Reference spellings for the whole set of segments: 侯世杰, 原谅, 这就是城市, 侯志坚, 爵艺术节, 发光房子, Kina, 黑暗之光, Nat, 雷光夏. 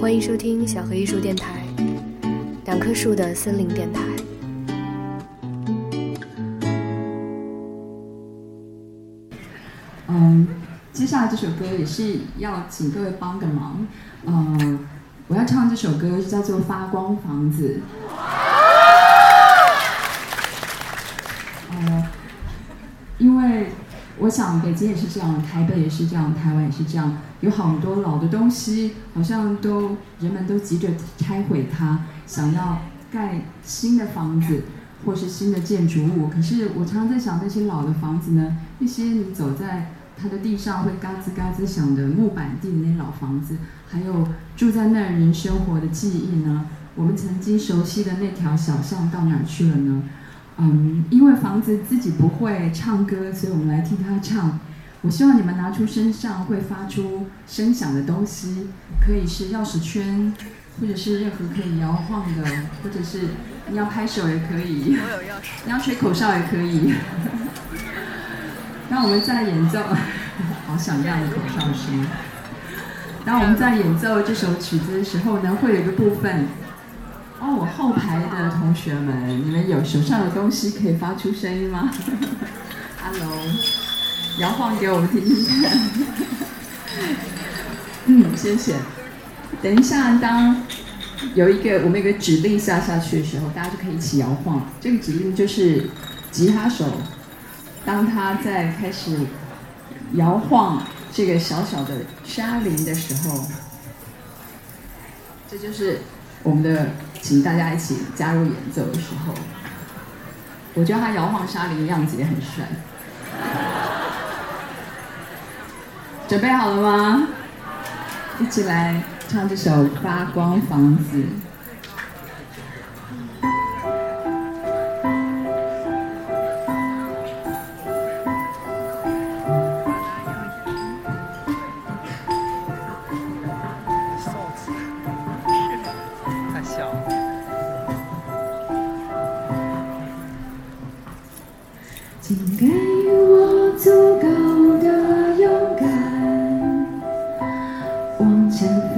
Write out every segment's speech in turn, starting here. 欢迎收听小河艺术电台，两棵树的森林电台。接下来这首歌也是要请各位帮个忙。我要唱这首歌叫做《发光房子》。因为我想北京也是这样，台北也是这样，台湾也是这样，有好多老的东西，好像都人们都急着拆毁它，想要盖新的房子或是新的建筑物。可是我常常在想，那些老的房子呢，那些你走在它的地上会嘎吱嘎吱响的木板地那老房子，还有住在那人生活的记忆呢，我们曾经熟悉的那条小巷到哪儿去了呢？因为房子自己不会唱歌，所以我们来替它唱。我希望你们拿出身上会发出声响的东西，可以是钥匙圈，或者是任何可以摇晃的，或者是你要拍手也可以，你要吹口哨也可以。当我们在演奏，好想要的口哨声。当我们在演奏这首曲子的时候呢，会有一个部分。我后排的同学们，你们有手上的东西可以发出声音吗？Hello， 摇晃给我们听听看。谢谢。等一下，当有一个我们有一个指令下去的时候，大家就可以一起摇晃。这个指令就是吉他手，当他在开始摇晃这个小小的沙林的时候，这就是我们的。请大家一起加入演奏的时候，我觉得他摇晃沙林的样子也很帅。准备好了吗？一起来唱这首《发光房子》。请给我足够的勇敢，往前飞。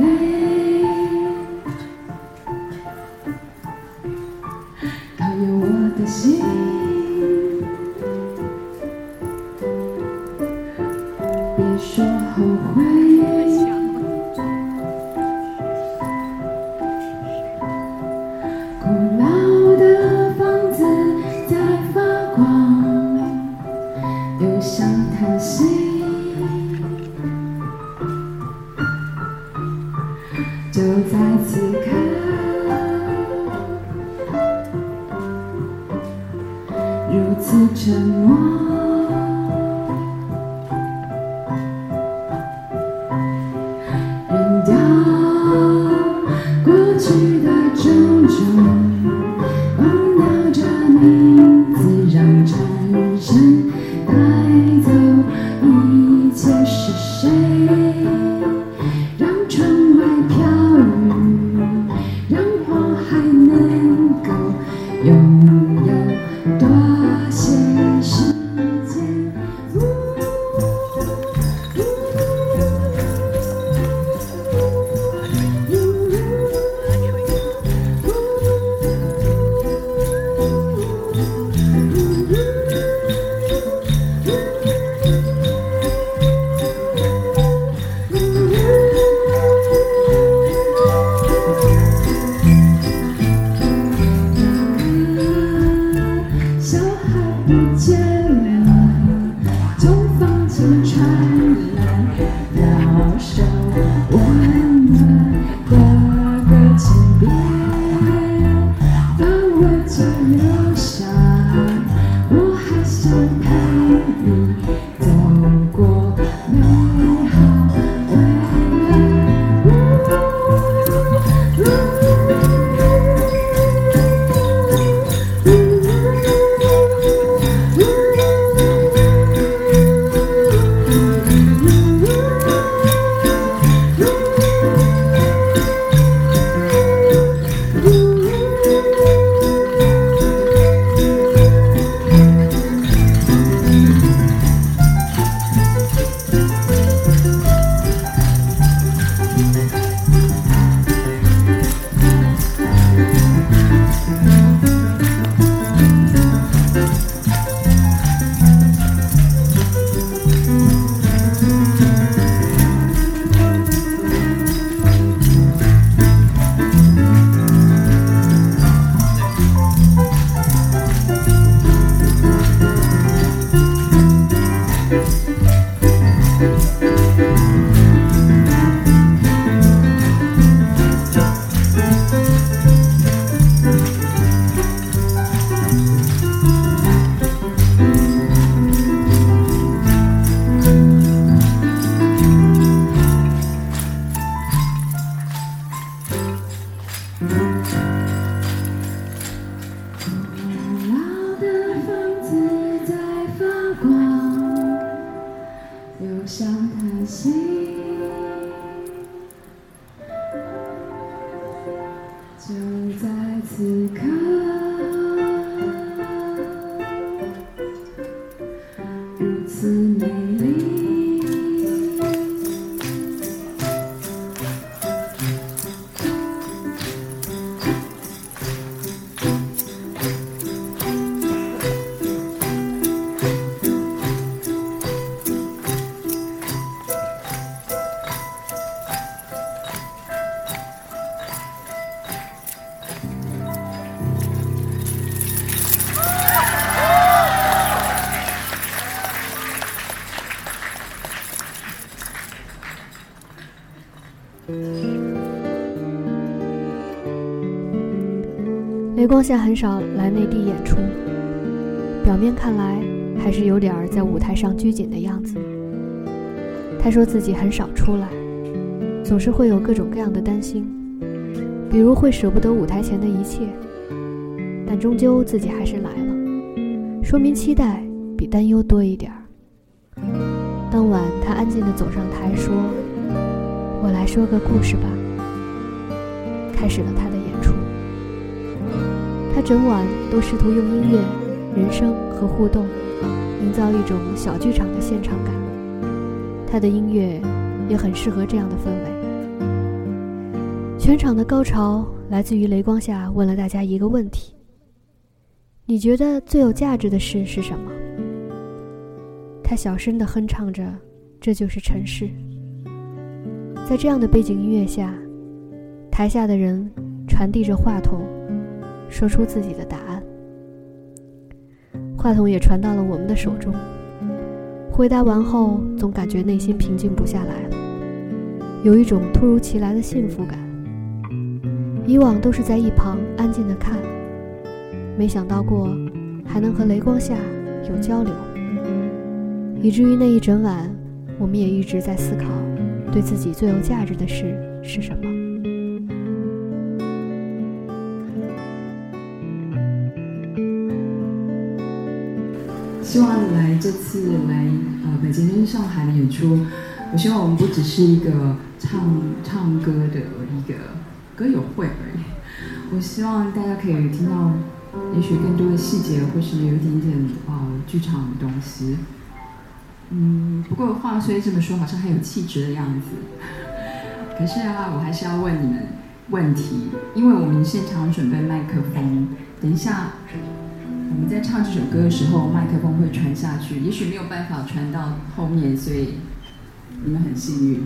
靠有我的心，别说后悔。古老的房子在发光。又想叹息，就在此刻，如此沉默，上叹息，就在此刻，如此美丽，雷光夏很少来内地演出，表面看来还是有点在舞台上拘谨的样子。他说自己很少出来，总是会有各种各样的担心，比如会舍不得舞台前的一切，但终究自己还是来了，说明期待比担忧多一点。当晚他安静地走上台说，我来说个故事吧，开始了他的演出。他整晚都试图用音乐、人声和互动营造一种小剧场的现场感，他的音乐也很适合这样的氛围。全场的高潮来自于雷光夏问了大家一个问题，你觉得最有价值的事是什么？他小声地哼唱着，这就是尘世。在这样的背景音乐下，台下的人传递着话筒，说出自己的答案。话筒也传到了我们的手中，回答完后总感觉内心平静不下来了，有一种突如其来的幸福感。以往都是在一旁安静地看，没想到过还能和雷光夏有交流，以至于那一整晚我们也一直在思考对自己最有价值的事是什么。希望你来这次来北京跟上海的演出，我希望我们不只是一个唱歌的一个歌友会而已，我希望大家可以听到也许更多的细节，或是有一点点剧场的东西。不过话虽这么说，好像很有气质的样子。可是我还是要问你们问题，因为我们现场准备麦克风，等一下我们在唱这首歌的时候，麦克风会传下去，也许没有办法传到后面，所以你们很幸运，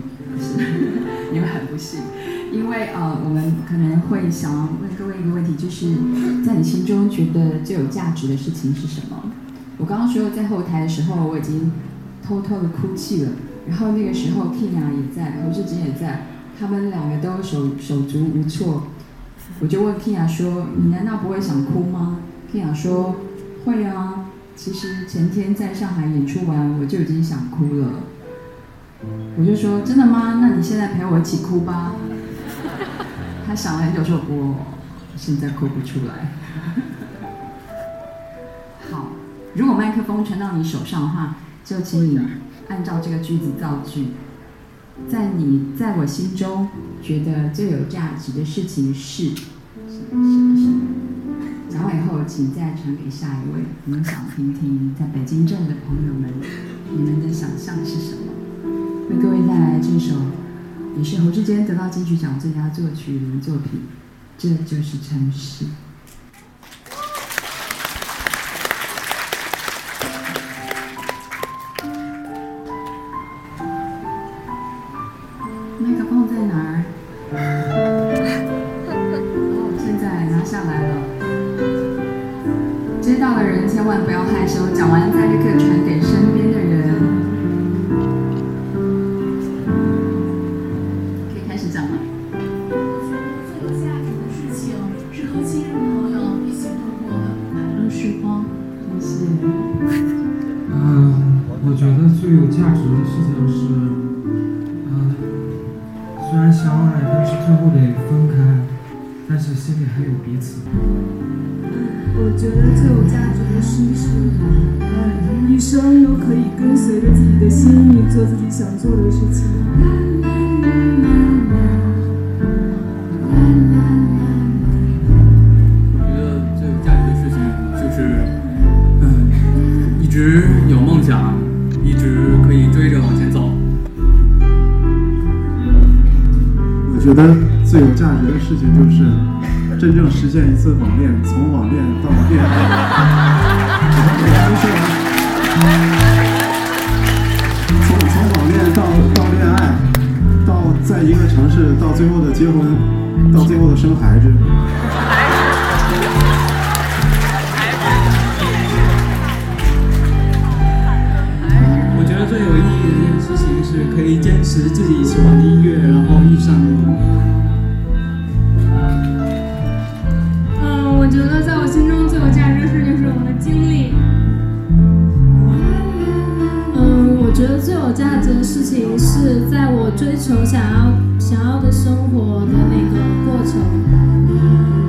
你们很不幸，因为我们可能会想要问各位一个问题，就是在你心中觉得最有价值的事情是什么？我刚刚说在后台的时候，我已经偷偷的哭泣了，然后那个时候 Kina 也在，侯世杰也在，他们两个都手足无措。我就问 Kina 说：“你难道不会想哭吗？” Kina 说：“会啊，其实前天在上海演出完，我就已经想哭了。”我就说：“真的吗？那你现在陪我一起哭吧。”他想了很久说：“我现在哭不出来。”好，如果麦克风传到你手上的话，就请你按照这个句子造句。在你在我心中觉得最有价值的事情是什么？讲完以后，请再传给下一位。我们想听听在北京站的朋友们，你们的想象是什么？为各位带来这首也是侯志坚得到金曲奖最佳作曲人作品，这就是城市。我觉得最有价值的事是，一生都可以跟随着自己的心意做自己想做的事情。一直有梦想，一直可以追着往前走。我觉得最有价值的事情就是真正实现一次网恋，从网恋到恋爱，就是从网恋到恋爱，到在一个城市，到最后的结婚，到最后的生孩子。可以坚持自己喜欢的音乐，然后遇上的人。我觉得在我心中最有价值的事就是我的经历。我觉得最有价值的事情是在我追求想要的生活的那个过程。最有价值的事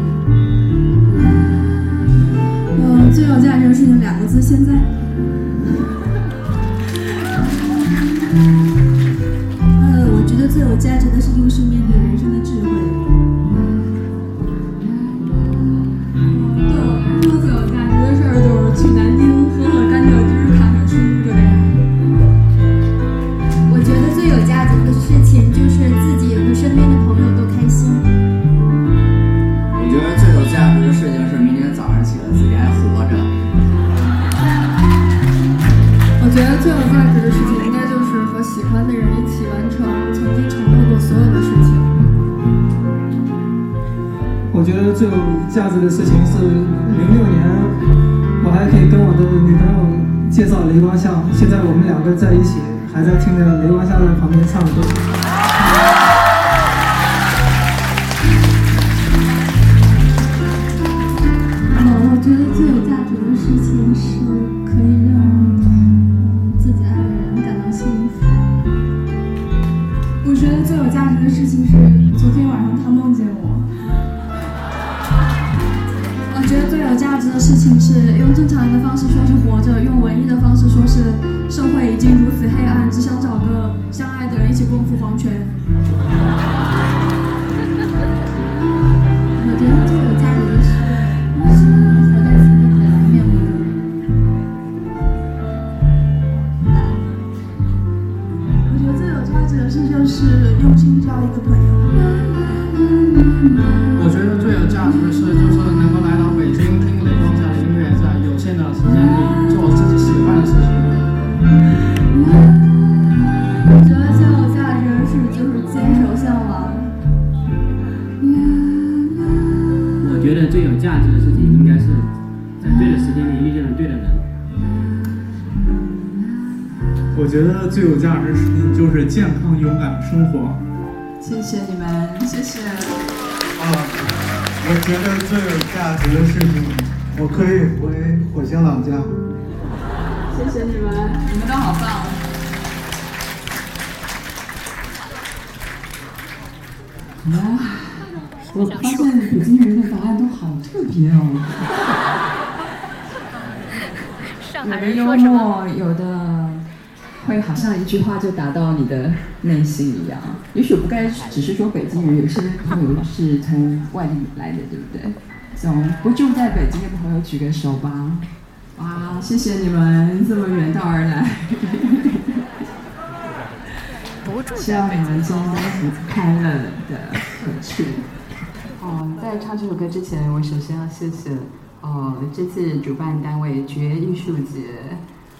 情两个字，现在。最有价值的事情是面对人生的智慧。对我最有价值的事儿就是去南京喝甘蔗汁、看看书，就这样。我觉得最有价值的事情就是自己和身边的朋友都开心。我觉得最有价值的事情是明天早上起来自己还活着。我觉得最有价值的事情应该就是和喜欢的人一起完成曾经承诺过所有的事情。我觉得最有价值的事情是06年，我还可以跟我的女朋友介绍雷光夏，现在我们两个在一起，还在听着雷光夏在旁边唱歌。我觉得最有价值的事情是可以让自己爱的人感到幸福。我觉得最有价值的事情是昨天晚上他梦见我。我觉得最有价值的事情是用正常人的方式说是活着，用文艺的方式说是社会已经如此黑暗，只想找个相爱的人一起共赴黄泉。我觉得最有价值的是活在自己的面目。我觉得最有价值的事就是用心交一个朋友。我觉得最有价值的事就是能够来到北京听雷光夏的音乐，在有限的时间里做自己喜欢的事情。我觉得最有价值的事就是坚守向往。我觉得最有价值的事情应该是在对的时间里遇见了对的人。我觉得最有价值的事情就是健康勇敢生活。谢谢你们，谢谢。我觉得最有价值的事情，我可以回火星老家。谢谢你们，你们都好棒。哇，我发现北京人的答案都好特别哦。有的幽默，有的。会好像一句话就打到你的内心一样，也许不该只是说北京人，有些朋友是从外地来的，对不对？总不住在北京的朋友举个手吧！哇，谢谢你们这么远道而来，希望你们今天快乐的回去。在唱这首歌之前，我首先要谢谢这次主办单位爵艺术节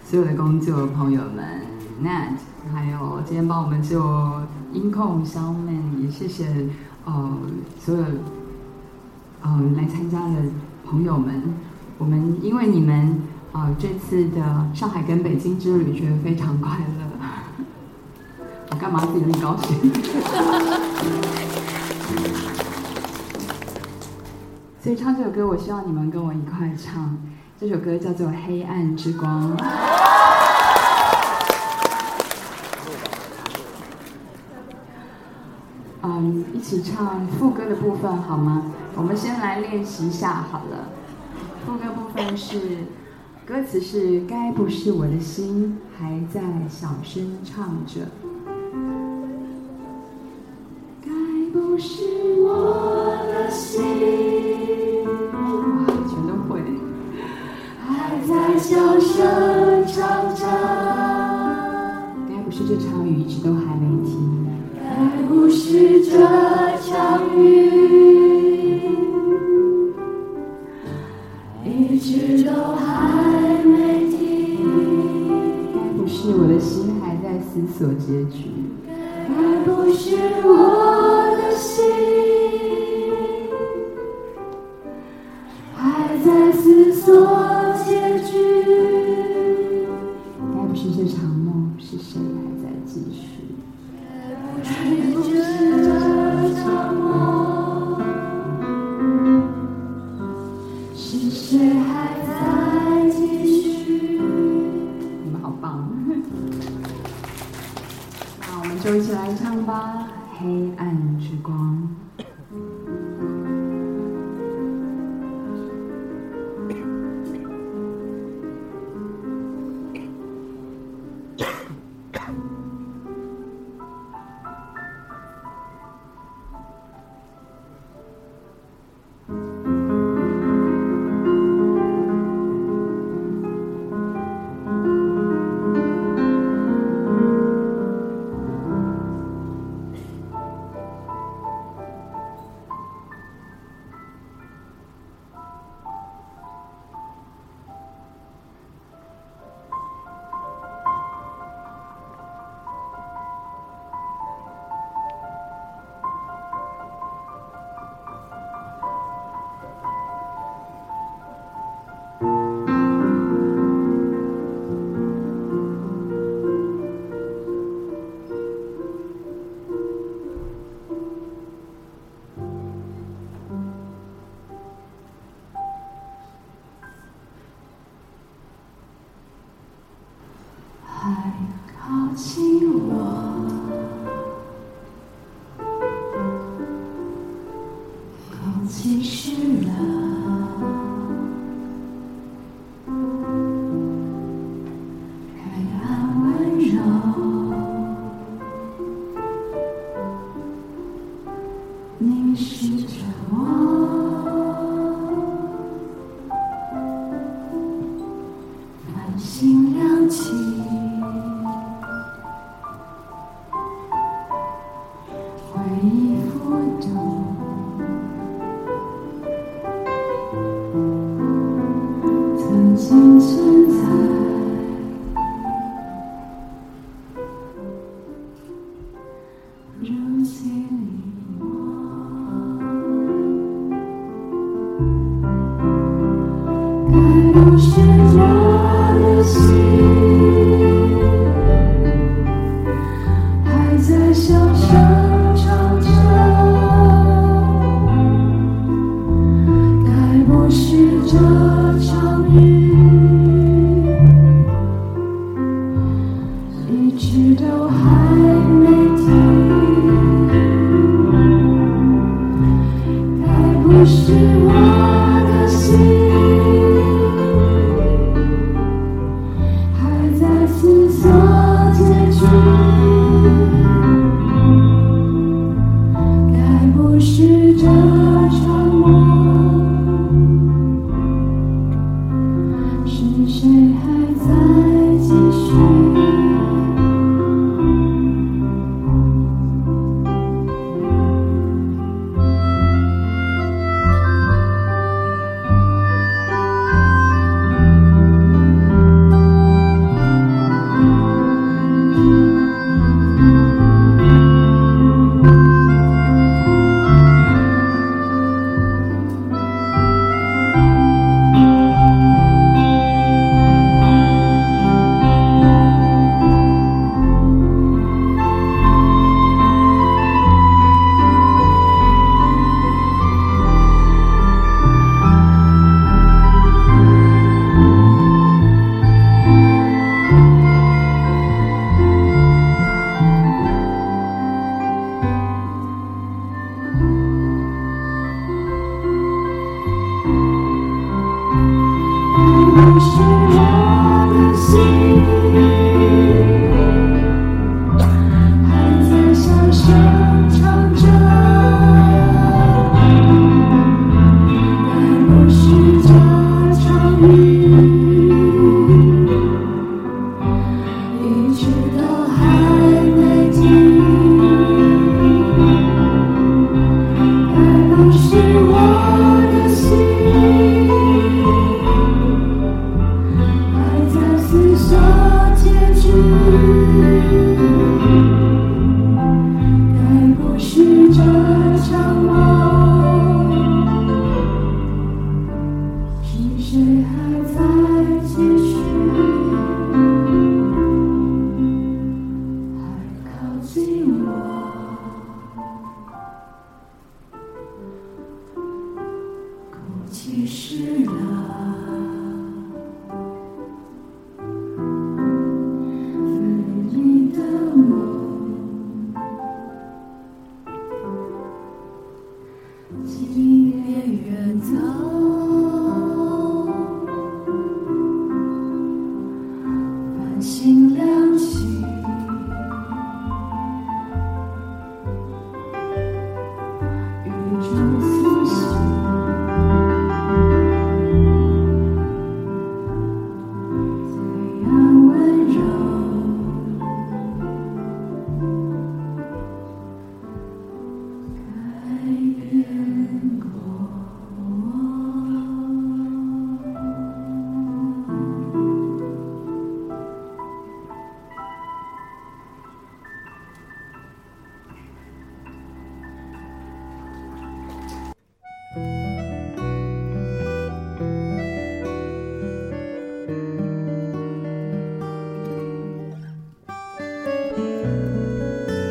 所有的工作朋友们。Nat， 还有今天帮我们做音控小妹，也谢谢所有来参加的朋友们。我们因为你们这次的上海跟北京之旅，觉得非常快乐。我干嘛自己那么高兴？所以唱这首歌，我希望你们跟我一块唱。这首歌叫做《黑暗之光》。一起唱副歌的部分好吗？我们先来练习一下好了。副歌部分是歌词是该不是我的心还在小声唱着，该不是我的心哇全都会还在小声唱着，该不是这场雨一直都还没停，该不是这场雨一直都还没停，该不是我的心还在思索结局，该不是我的心还在思索结局，该不是这场梦是谁还在继续，该不是这场梦是谁还在继续。你们好棒那我们就一起来唱吧，黑暗之光。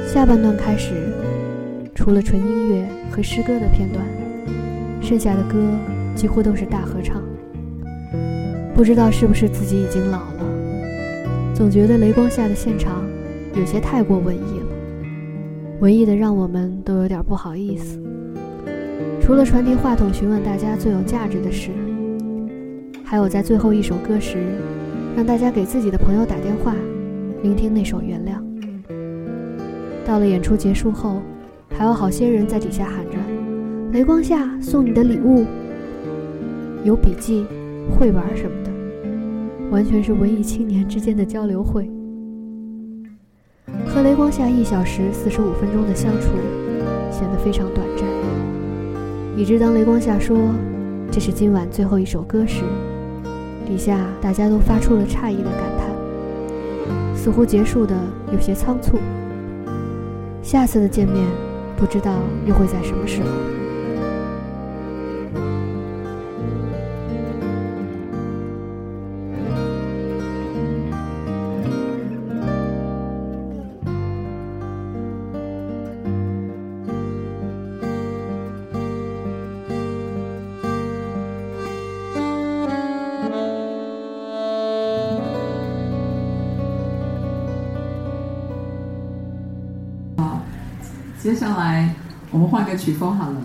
下半段开始，除了纯音乐和诗歌的片段，剩下的歌几乎都是大合唱。不知道是不是自己已经老了，总觉得雷光下的现场有些太过文艺了，文艺的让我们都有点不好意思。除了传递话筒询问大家最有价值的事，还有在最后一首歌时，让大家给自己的朋友打电话，聆听那首《原谅》。到了演出结束后，还有好些人在底下喊着“雷光下送你的礼物”，有笔记、会玩什么的，完全是文艺青年之间的交流会。和雷光下1小时45分钟的相处，显得非常短暂。以致当雷光下说这是今晚最后一首歌时，底下大家都发出了诧异的感叹，似乎结束的有些仓促。下次的见面，不知道又会在什么时候。接下来我们换个曲风好了，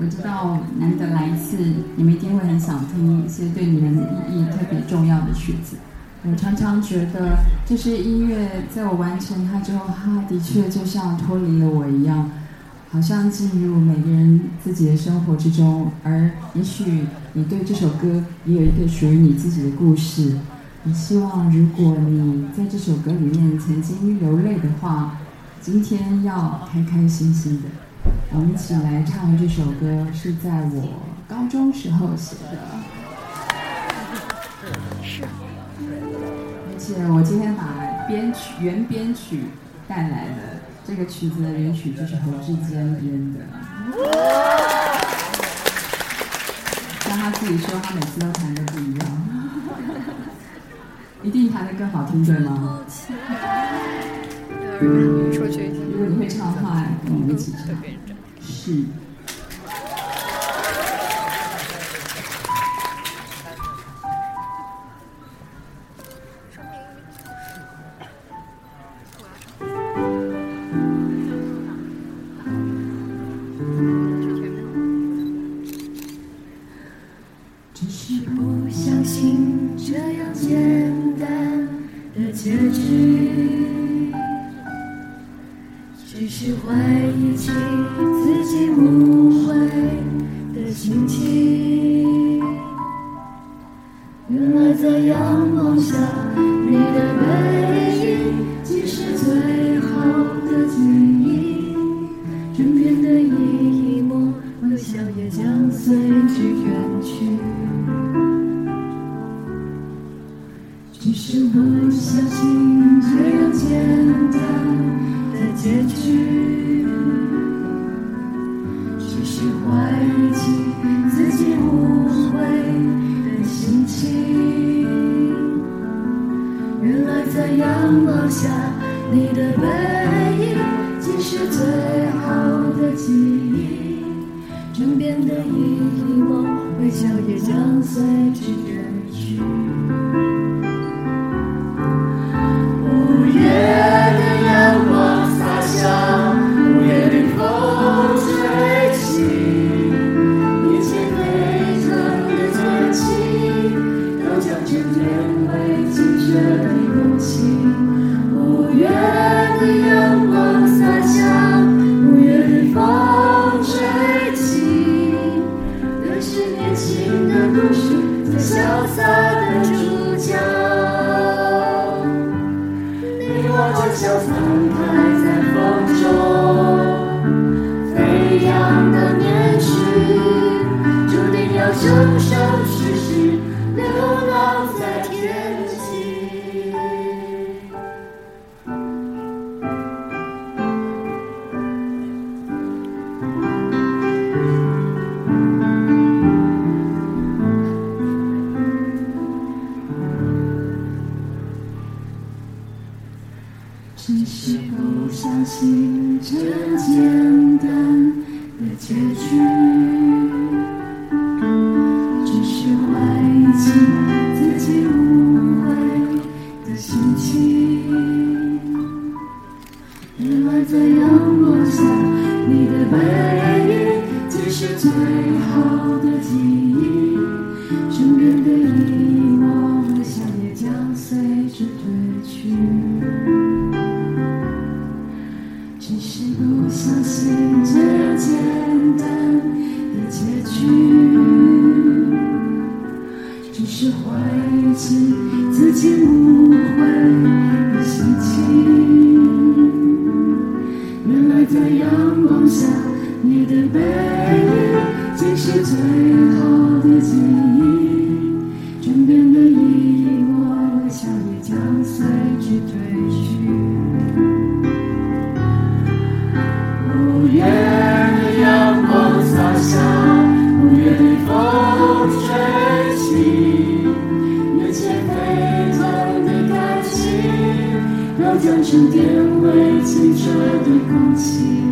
我知道难得来一次，你们一定会很想听一些对你们意义特别重要的曲子。我常常觉得这些音乐在我完成它之后，它的确就像脱离了我一样，好像进入每个人自己的生活之中，而也许你对这首歌也有一个属于你自己的故事。我希望如果你在这首歌里面曾经流泪的话，今天要开开心心的，我们一起来唱这首歌，是在我高中时候写的。而且我今天把原编曲带来的，这个曲子的原曲就是侯志坚编的。像他自己说，他每次都弹得不一样，一定弹得更好听，对吗？说句如果你会唱的话，跟我们一起唱。是。只是不相信这样简单的结局。只是怀疑起自己无悔的心情，原来在阳光下你的背影即是最好的记忆，枕边的一抹微笑也将随之远去。只是不相信这样简单的结局，只是怀疑起自己无悔的心情，原来在阳光下你的背影即是最好的记忆，枕边的一抹微笑也将随之远去。午夜的阳光午夜的风吹起，一切悲伤的绝情都将渐渐汇集这一口气。五月的阳光洒下，五月的风吹不相信这简单的结局，这是我已经自己无悔的心情。夜晚在阳光下，你的背影即是最好的记忆，生命的一抹微笑也将随之褪去。只是不相信这简单的结局，只是怀疑起自己无悔的心情。原来在阳光下，你的背影竟是最好的记忆，枕边的一抹微笑也将随之褪去。午夜的阳光洒下，午夜的风吹起，热切沸腾的感情，让掌声点缀清澈的空气。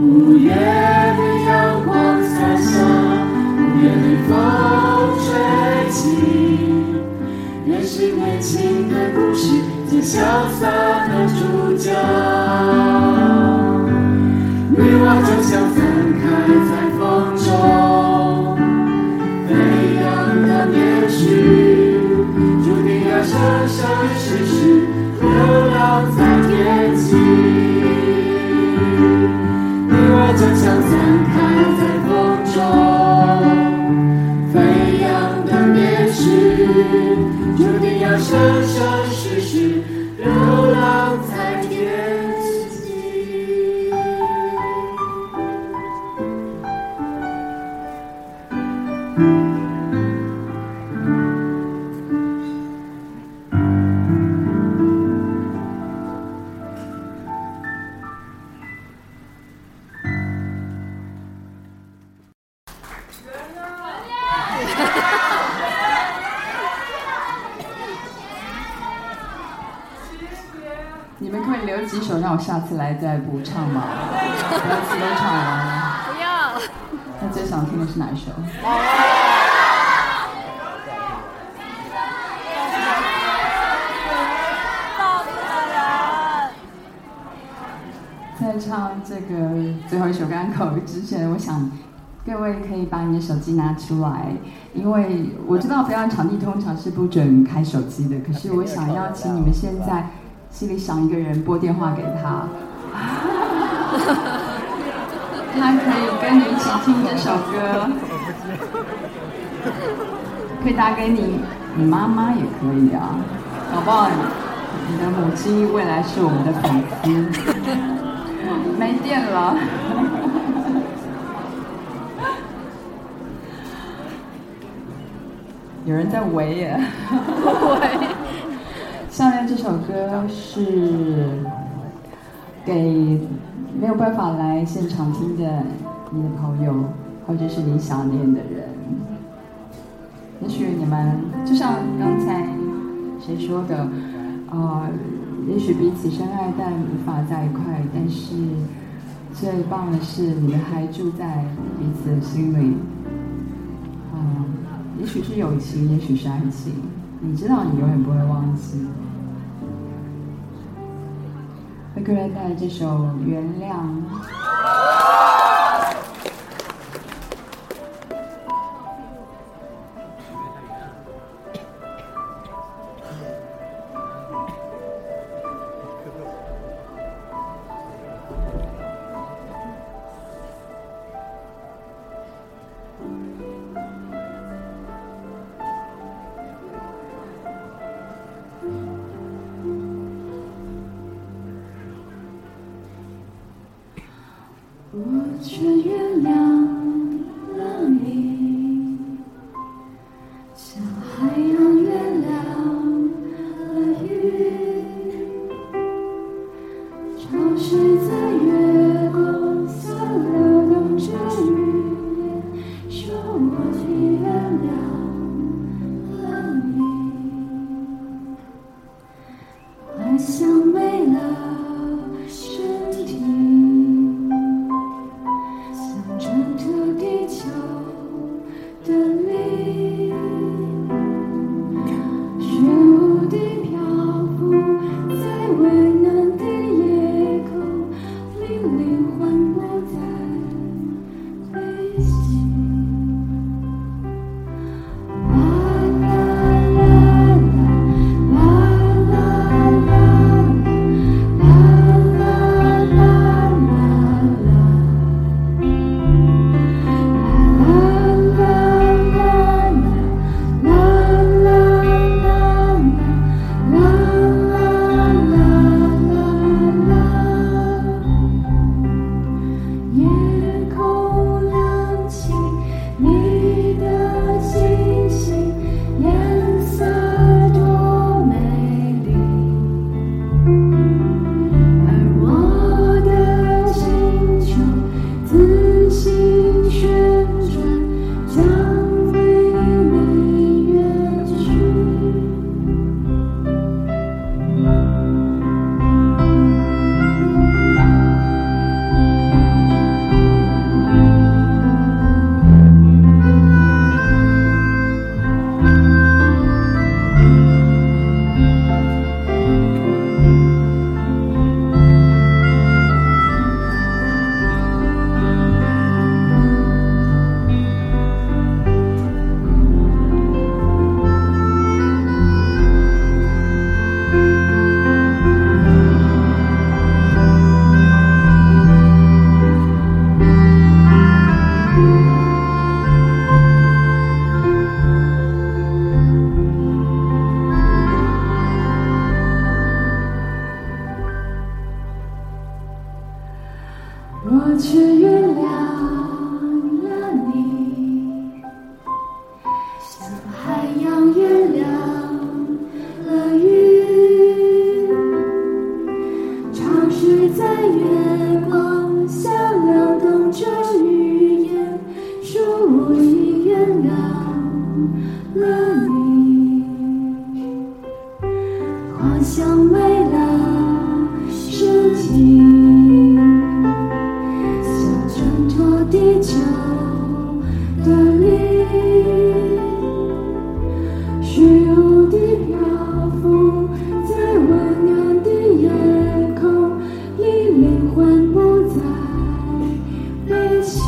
午夜的阳光洒下，午夜的风吹起，也许年轻的故事，最潇洒的主角。你我就像散开在风中飞扬的面具，注定要生生世世流浪在天际。你我就像散开在风中飞扬的面具，注定要生生世世流浪在天际。让我下次来再补唱吧，不要词都唱完了。不要。那最想听的是哪一首？在唱这个最后一首干口之前，我想各位可以把你的手机拿出来，因为我知道表演场地通常是不准开手机的，可是我想要请你们现在。心里想一个人拨电话给他，他可以跟你一起听这首歌，可以打给你妈妈也可以啊，搞不好你的母亲未来是我们的粉丝。没电了。有人在围耶。下面这首歌是给没有办法来现场听的你的朋友，或者是你想念的人。也许你们就像刚才谁说的，也许彼此深爱但无法在一块，但是最棒的是你们还住在彼此的心里。也许是友情，也许是爱情。你知道你永远不会忘记。为各位带来这首《原谅》。像没了。我只原谅了你，像海洋原谅了鱼，尝试在月光下流动着语言，说我已原谅了你，花香美了身体。地球的力，虚无地漂浮在温暖的夜空，你灵魂不再悲喜。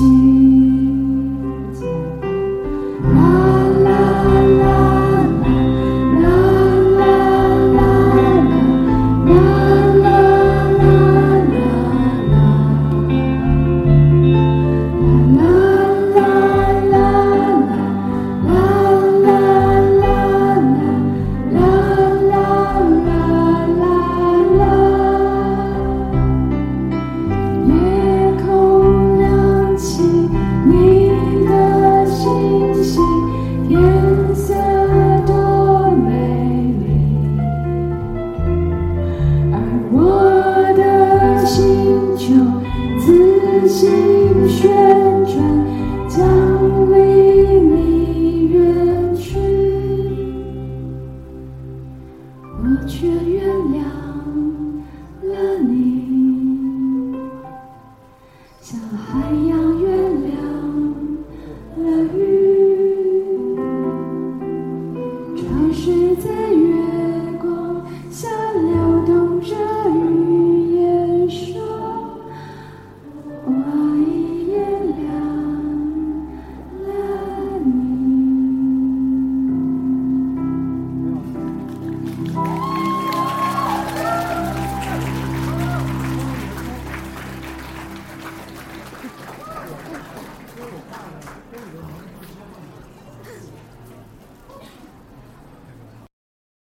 心学